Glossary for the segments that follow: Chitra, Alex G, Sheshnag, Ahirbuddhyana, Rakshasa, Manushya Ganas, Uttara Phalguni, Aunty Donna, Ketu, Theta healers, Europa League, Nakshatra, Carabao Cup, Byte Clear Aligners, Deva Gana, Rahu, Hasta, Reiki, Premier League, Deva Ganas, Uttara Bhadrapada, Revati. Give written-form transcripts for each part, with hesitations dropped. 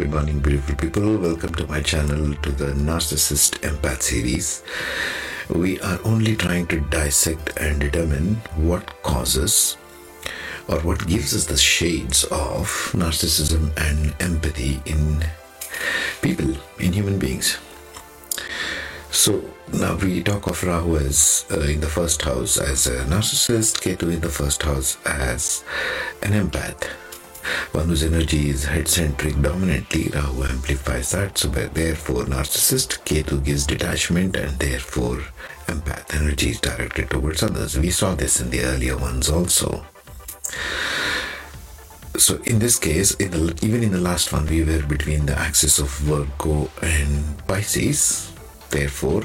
Good morning, beautiful people. Welcome to my channel, to the Narcissist Empath series. We are only trying to dissect and determine what causes or what gives us the shades of narcissism and empathy in people, in human beings. So now we talk of Rahu as in the first house as a narcissist, Ketu in the first house as an empath. One whose energy is head-centric dominantly, Rahu amplifies that, so therefore narcissist, Ketu gives detachment and therefore empath energy is directed towards others. We saw this in the earlier ones also. So in this case, even in the last one, we were between the axis of Virgo and Pisces. Therefore,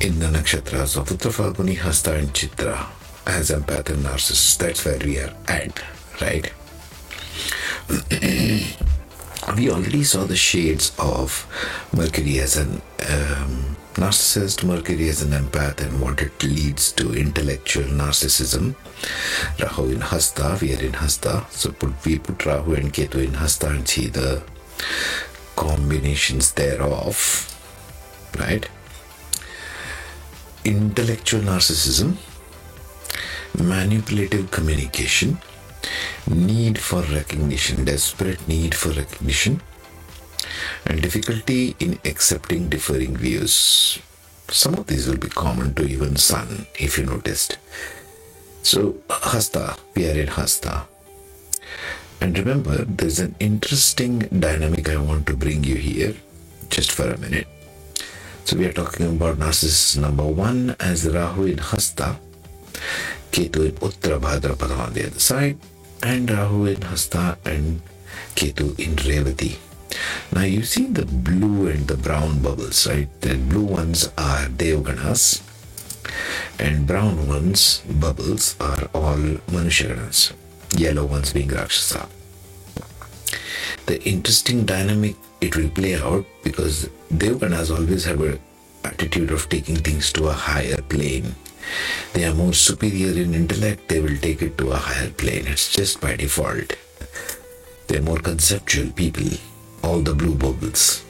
in the nakshatras of Uttara Phalguni, Hasta and Chitra as empath and narcissist, that's where we are at, right? We already saw the shades of Mercury as an narcissist, Mercury as an empath, and what it leads to intellectual narcissism. Rahu in Hasta, we are in Hasta, so we put Rahu and Ketu in Hasta and see the combinations thereof, right? Intellectual narcissism, manipulative communication, need for recognition, desperate need for recognition, and difficulty in accepting differing views. Some of these will be common to even Sun, if you noticed. So Hasta, we are in Hasta. And remember, there's an interesting dynamic I want to bring you here, just for a minute. So we are talking about narcissist number one as Rahu in Hasta, Ketu in Uttara Bhadrapada on the other side, and Rahu in Hasta and Ketu in Revati. Now you see the blue and the brown bubbles, right? The blue ones are Deva Ganas and brown ones, bubbles, are all Manushya Ganas, yellow ones being Rakshasa. The interesting dynamic it will play out because Deva Ganas always have an attitude of taking things to a higher plane. They are more superior in intellect, they will take it to a higher plane. It's just by default. They are more conceptual people, all the blue bubbles.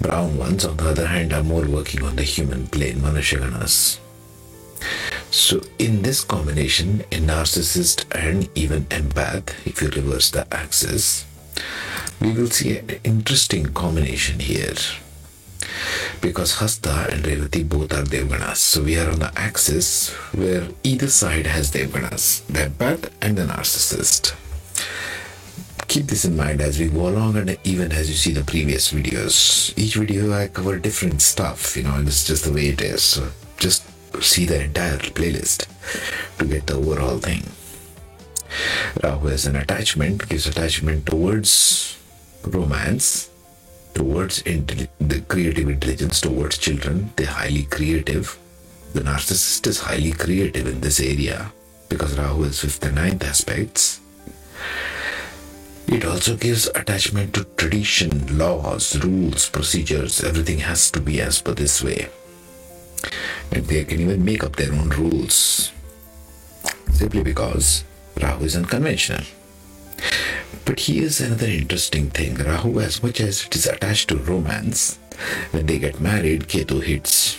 Brown ones, on the other hand, are more working on the human plane, Manushya Ganas. So in this combination, a narcissist and even empath, if you reverse the axis, we will see an interesting combination here. Because Hasta and Revati both are Deva Ganas. So we are on the axis where either side has Deva Ganas, the empath and the narcissist. Keep this in mind as we go along, and even as you see the previous videos. Each video I cover different stuff, and it's just the way it is. So just see the entire playlist to get the overall thing. Rahu has an attachment, gives attachment towards romance, towards the creative intelligence, towards children. They're highly creative. The narcissist is highly creative in this area because Rahu is 5th and 9th aspects. It also gives attachment to tradition, laws, rules, procedures. Everything has to be as per this way. And they can even make up their own rules simply because Rahu is unconventional. But here's another interesting thing. Rahu, as much as it is attached to romance, when they get married, Ketu hits.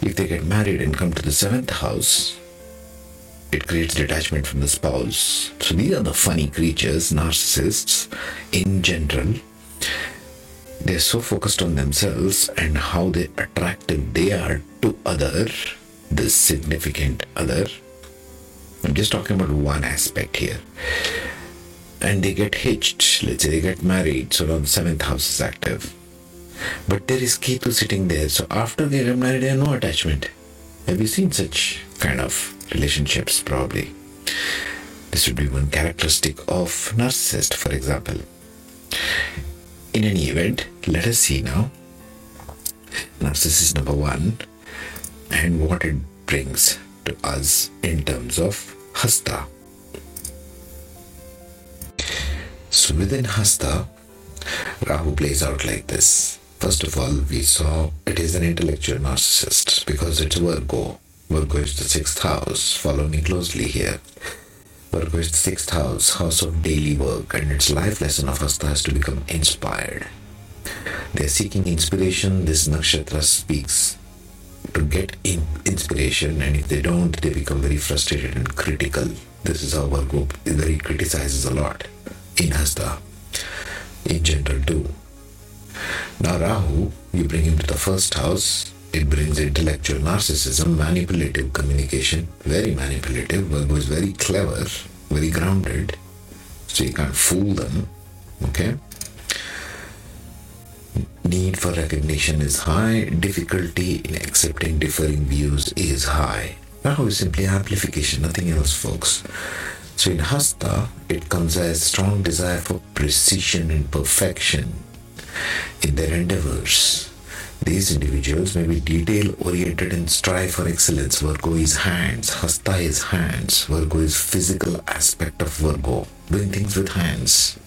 If they get married and come to the 7th house, it creates detachment from the spouse. So these are the funny creatures, narcissists in general. They're so focused on themselves and how they attractive they are to other, the significant other. I'm just talking about one aspect here. And they get hitched, let's say they get married, so now the 7th house is active. But there is Ketu sitting there, so after they get married, they have no attachment. Have you seen such kind of relationships? Probably. This would be one characteristic of narcissist, for example. In any event, let us see now narcissist number one and what it brings to us in terms of Hasta. So within Hasta, Rahu plays out like this. First of all, we saw it is an intellectual narcissist because it's Virgo. Virgo is the 6th house, follow me closely here. purposed 6th house, house of daily work, and its life lesson of Hasta has to become inspired. They are seeking inspiration. This nakshatra speaks to get inspiration, and if they don't, they become very frustrated and critical. This is how Virgo very criticizes a lot in Hasta, in general too. Now Rahu, you bring him to the 1st house. It brings intellectual narcissism, manipulative communication, very manipulative. Virgo is very clever, very grounded, so you can't fool them, okay? Need for recognition is high, difficulty in accepting differing views is high. Rahu is simply amplification, nothing else, folks. So in Hasta, it comes as strong desire for precision and perfection in their endeavors. These individuals may be detail-oriented and strive for excellence. Virgo is hands. Hasta is hands. Virgo is physical aspect of Virgo, doing things with hands.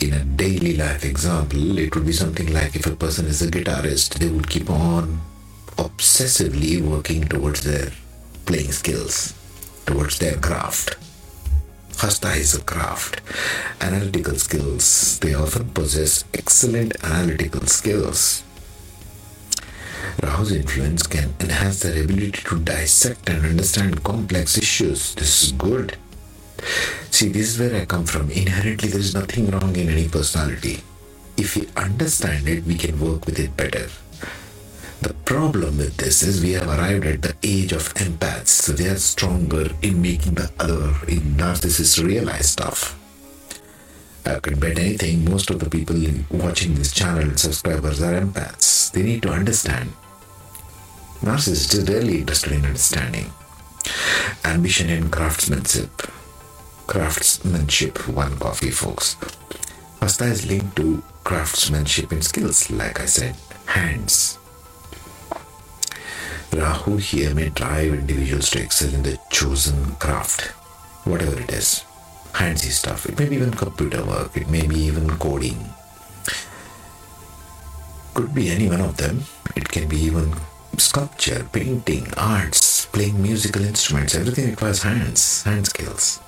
In a daily life example, it would be something like if a person is a guitarist, they would keep on obsessively working towards their playing skills, towards their craft. Hasta is a craft. Analytical skills. They often possess excellent analytical skills. Rahu's influence can enhance their ability to dissect and understand complex issues. This is good. See, this is where I come from. Inherently, there is nothing wrong in any personality. If we understand it, we can work with it better. The problem with this is we have arrived at the age of empaths, so they are stronger in making the other, in narcissists, realize stuff. I could bet anything, most of the people watching this channel, subscribers, are empaths. They need to understand. Narcissists are really interested in understanding. Ambition and craftsmanship. Craftsmanship, one coffee, folks. Hasta is linked to craftsmanship and skills, like I said, hands. Rahu here may drive individuals to excel in their chosen craft, whatever it is, handsy stuff. It may be even computer work, it may be even coding. Could be any one of them. It can be even sculpture, painting, arts, playing musical instruments. Everything requires hands, hand skills.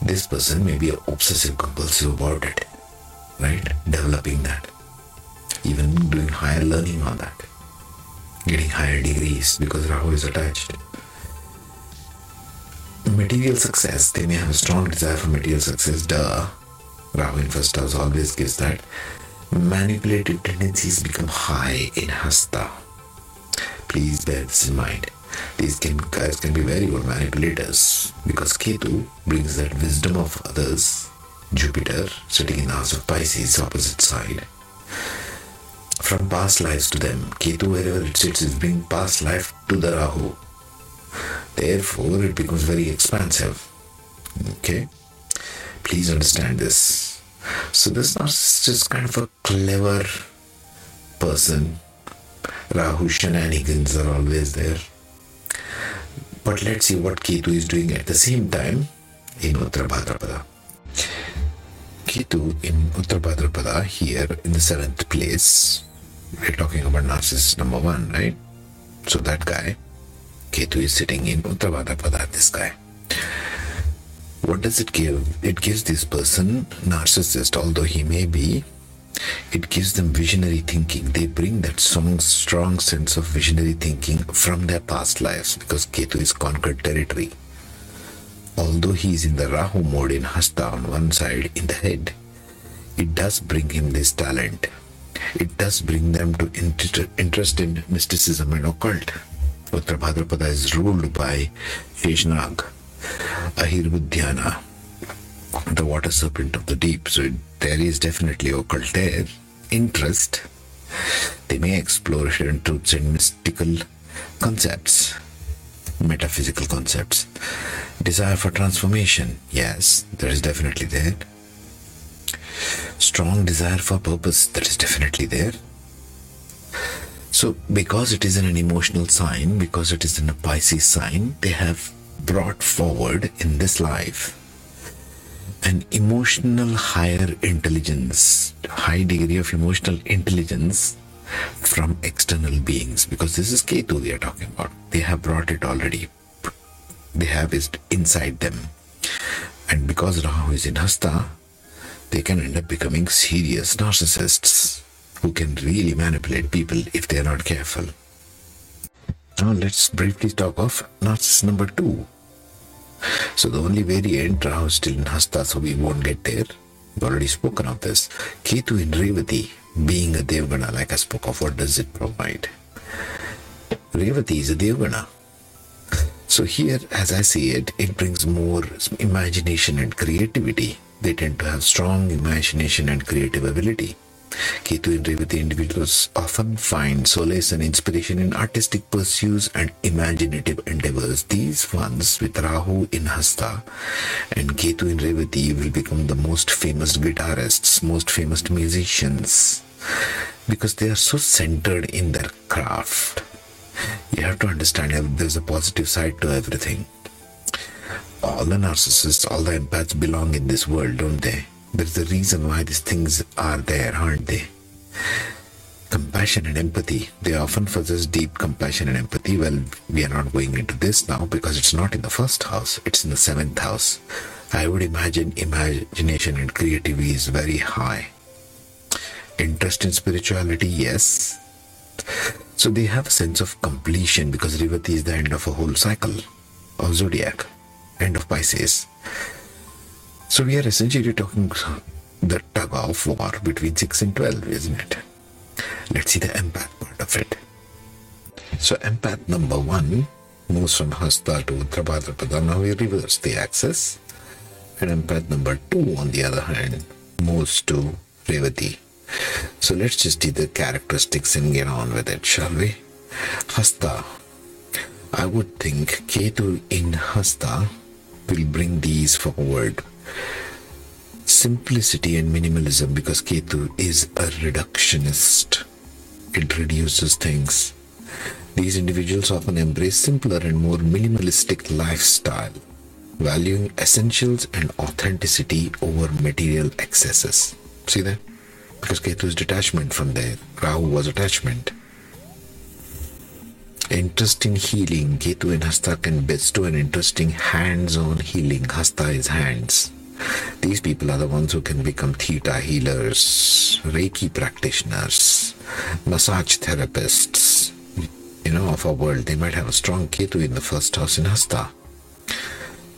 This person may be obsessive compulsive about it, right? Developing that, even doing higher learning on that. Getting higher degrees because Rahu is attached. Material success. They may have a strong desire for material success. Rahu in 1st house always gives that. Manipulative tendencies become high in Hasta. Please bear this in mind. These guys can be very good manipulators because Ketu brings that wisdom of others. Jupiter sitting in the house of Pisces, opposite side. From past lives to them. Ketu, wherever it sits, is bringing past life to the Rahu. Therefore, it becomes very expansive. Okay? Please understand this. So this narcissist is kind of a clever person. Rahu shenanigans are always there. But let's see what Ketu is doing at the same time in Uttara Bhadrapada. Ketu in Uttara Bhadrapada, here in the 7th place. We're talking about narcissist number 1, right? So that guy, Ketu, is sitting in Uttara Bhadrapada, this guy. What does it give? It gives this person, narcissist, although he may be, it gives them visionary thinking. They bring that strong sense of visionary thinking from their past lives because Ketu is conquered territory. Although he is in the Rahu mode in Hasta on one side in the head, it does bring him this talent. It does bring them to interest in mysticism and occult. Uttara Bhadrapada is ruled by Sheshnag, Ahirbuddhyana, the water serpent of the deep. So there is definitely occult there. Interest. They may explore hidden truths and mystical concepts, metaphysical concepts. Desire for transformation. Yes, that is definitely there. Strong desire for purpose. That is definitely there. So because it is an emotional sign, because it is in a Pisces sign, they have brought forward in this life an emotional higher intelligence, high degree of emotional intelligence from external beings. Because this is Ketu we are talking about. They have brought it already. they have is inside them. And because Rahu is in Hasta, they can end up becoming serious narcissists who can really manipulate people if they are not careful. Now let's briefly talk of narcissist number 2. So the only variant, Rahu is still in Hasta, so we won't get there. We've already spoken of this. Ketu in Revati, being a Deva Gana, like I spoke of, what does it provide? Revati is a Deva Gana. So here, as I see it, it brings more imagination and creativity. They tend to have strong imagination and creative ability. Ketu in Revati individuals often find solace and inspiration in artistic pursuits and imaginative endeavors. These ones, with Rahu in Hasta and Ketu in Revati, will become the most famous guitarists, most famous musicians, because they are so centered in their craft. You have to understand that there's a positive side to everything. All the narcissists, all the empaths belong in this world, don't they? There's a reason why these things are there, aren't they? Compassion and empathy. They often possess deep compassion and empathy. Well, we are not going into this now because it's not in the first house. It's in the 7th house. I would imagine imagination and creativity is very high. Interest in spirituality, yes. So they have a sense of completion because Revati is the end of a whole cycle of Zodiac, end of Pisces. So we are essentially talking the tug of war between 6 and 12, isn't it? Let's see the empath part of it. So empath number 1 moves from Hasta to Uttara Bhadrapada. Now we reverse the axis. And empath number 2, on the other hand, moves to Revati. So let's just see the characteristics and get on with it, shall we? Hasta. I would think Ketu in Hasta will bring these forward. Simplicity and minimalism, because Ketu is a reductionist. It reduces things. These individuals often embrace simpler and more minimalistic lifestyle, valuing essentials and authenticity over material excesses. See that? Because Ketu is detachment from there. Rahu was attachment. Interest in healing. Ketu in Hasta can bestow an interesting hands-on healing. Hasta is hands. These people are the ones who can become Theta healers, Reiki practitioners, massage therapists, of our world. They might have a strong Ketu in the first house in Hasta.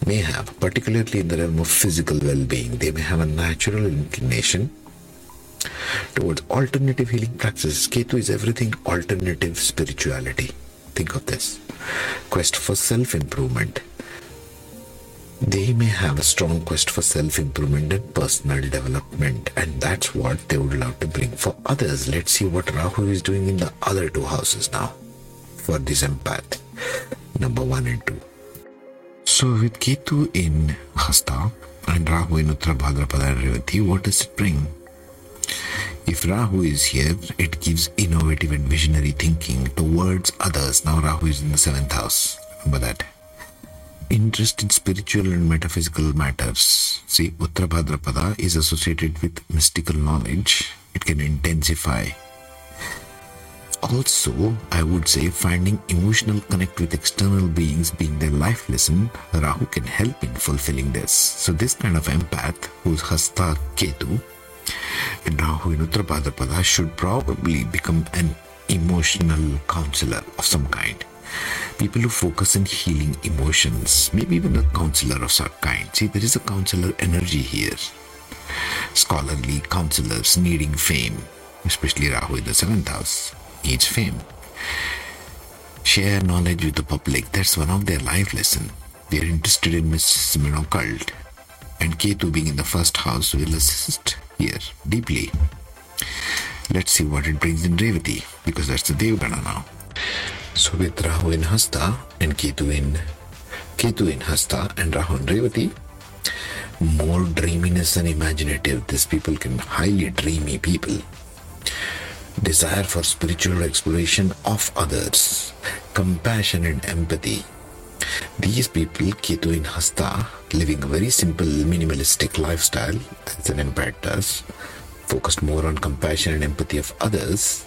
May have, particularly in the realm of physical well-being, they may have a natural inclination towards alternative healing practices. Ketu is everything alternative spirituality. Think of this. Quest for self-improvement. They may have a strong quest for self-improvement and personal development, and that's what they would love to bring for others. Let's see what Rahu is doing in the other 2 houses now for this empath, number 1 and 2. So with Ketu in Hasta and Rahu in Uttara Bhadrapada and Revati, what does it bring? If Rahu is here, it gives innovative and visionary thinking towards others. Now Rahu is in the 7th house. Remember that. Interest in spiritual and metaphysical matters. See, Uttara Bhadrapada is associated with mystical knowledge. It can intensify. Also, I would say finding emotional connect with external beings being their life lesson, Rahu can help in fulfilling this. So this kind of empath, who's Hasta Ketu, and Rahu in Uttara Bhadrapada, should probably become an emotional counselor of some kind. People who focus on healing emotions, maybe even a counselor of some kind. See, there is a counselor energy here. Scholarly counselors needing fame, especially Rahu in the 7th house, needs fame. Share knowledge with the public, that's one of their life lessons. They are interested in mysticism and occult. And Ketu being in the 1st house will assist here deeply. Let's see what it brings in Revati, because that's the Devagana now. So with Rahu in Hasta and Ketu in Hasta and Rahu in Revati, more dreaminess and imaginative. These people can highly dreamy people. Desire for spiritual exploration of others, compassion and empathy. These people, Ketu in Hasta, living a very simple minimalistic lifestyle as an empath does, focused more on compassion and empathy of others,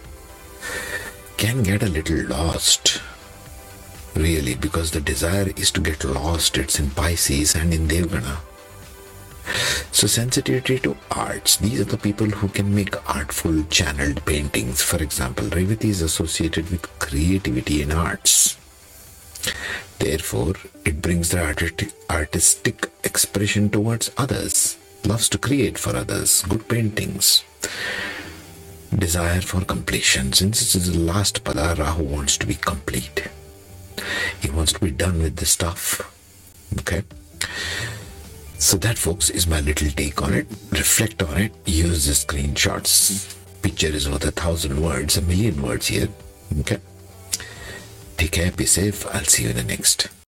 can get a little lost really, because the desire is to get lost. It's in Pisces and in Deva Ganas. So sensitivity to arts, these are the people who can make artful channeled paintings. For example, Revati is associated with creativity in arts. Therefore, it brings the artistic expression towards others, loves to create for others, good paintings, desire for completion. Since this is the last pada, Rahu wants to be complete. He wants to be done with the stuff. Okay? So that, folks, is my little take on it. Reflect on it. Use the screenshots. Picture is worth 1,000 words, 1,000,000 words here. Okay? Take care. Be safe. I'll see you in the next.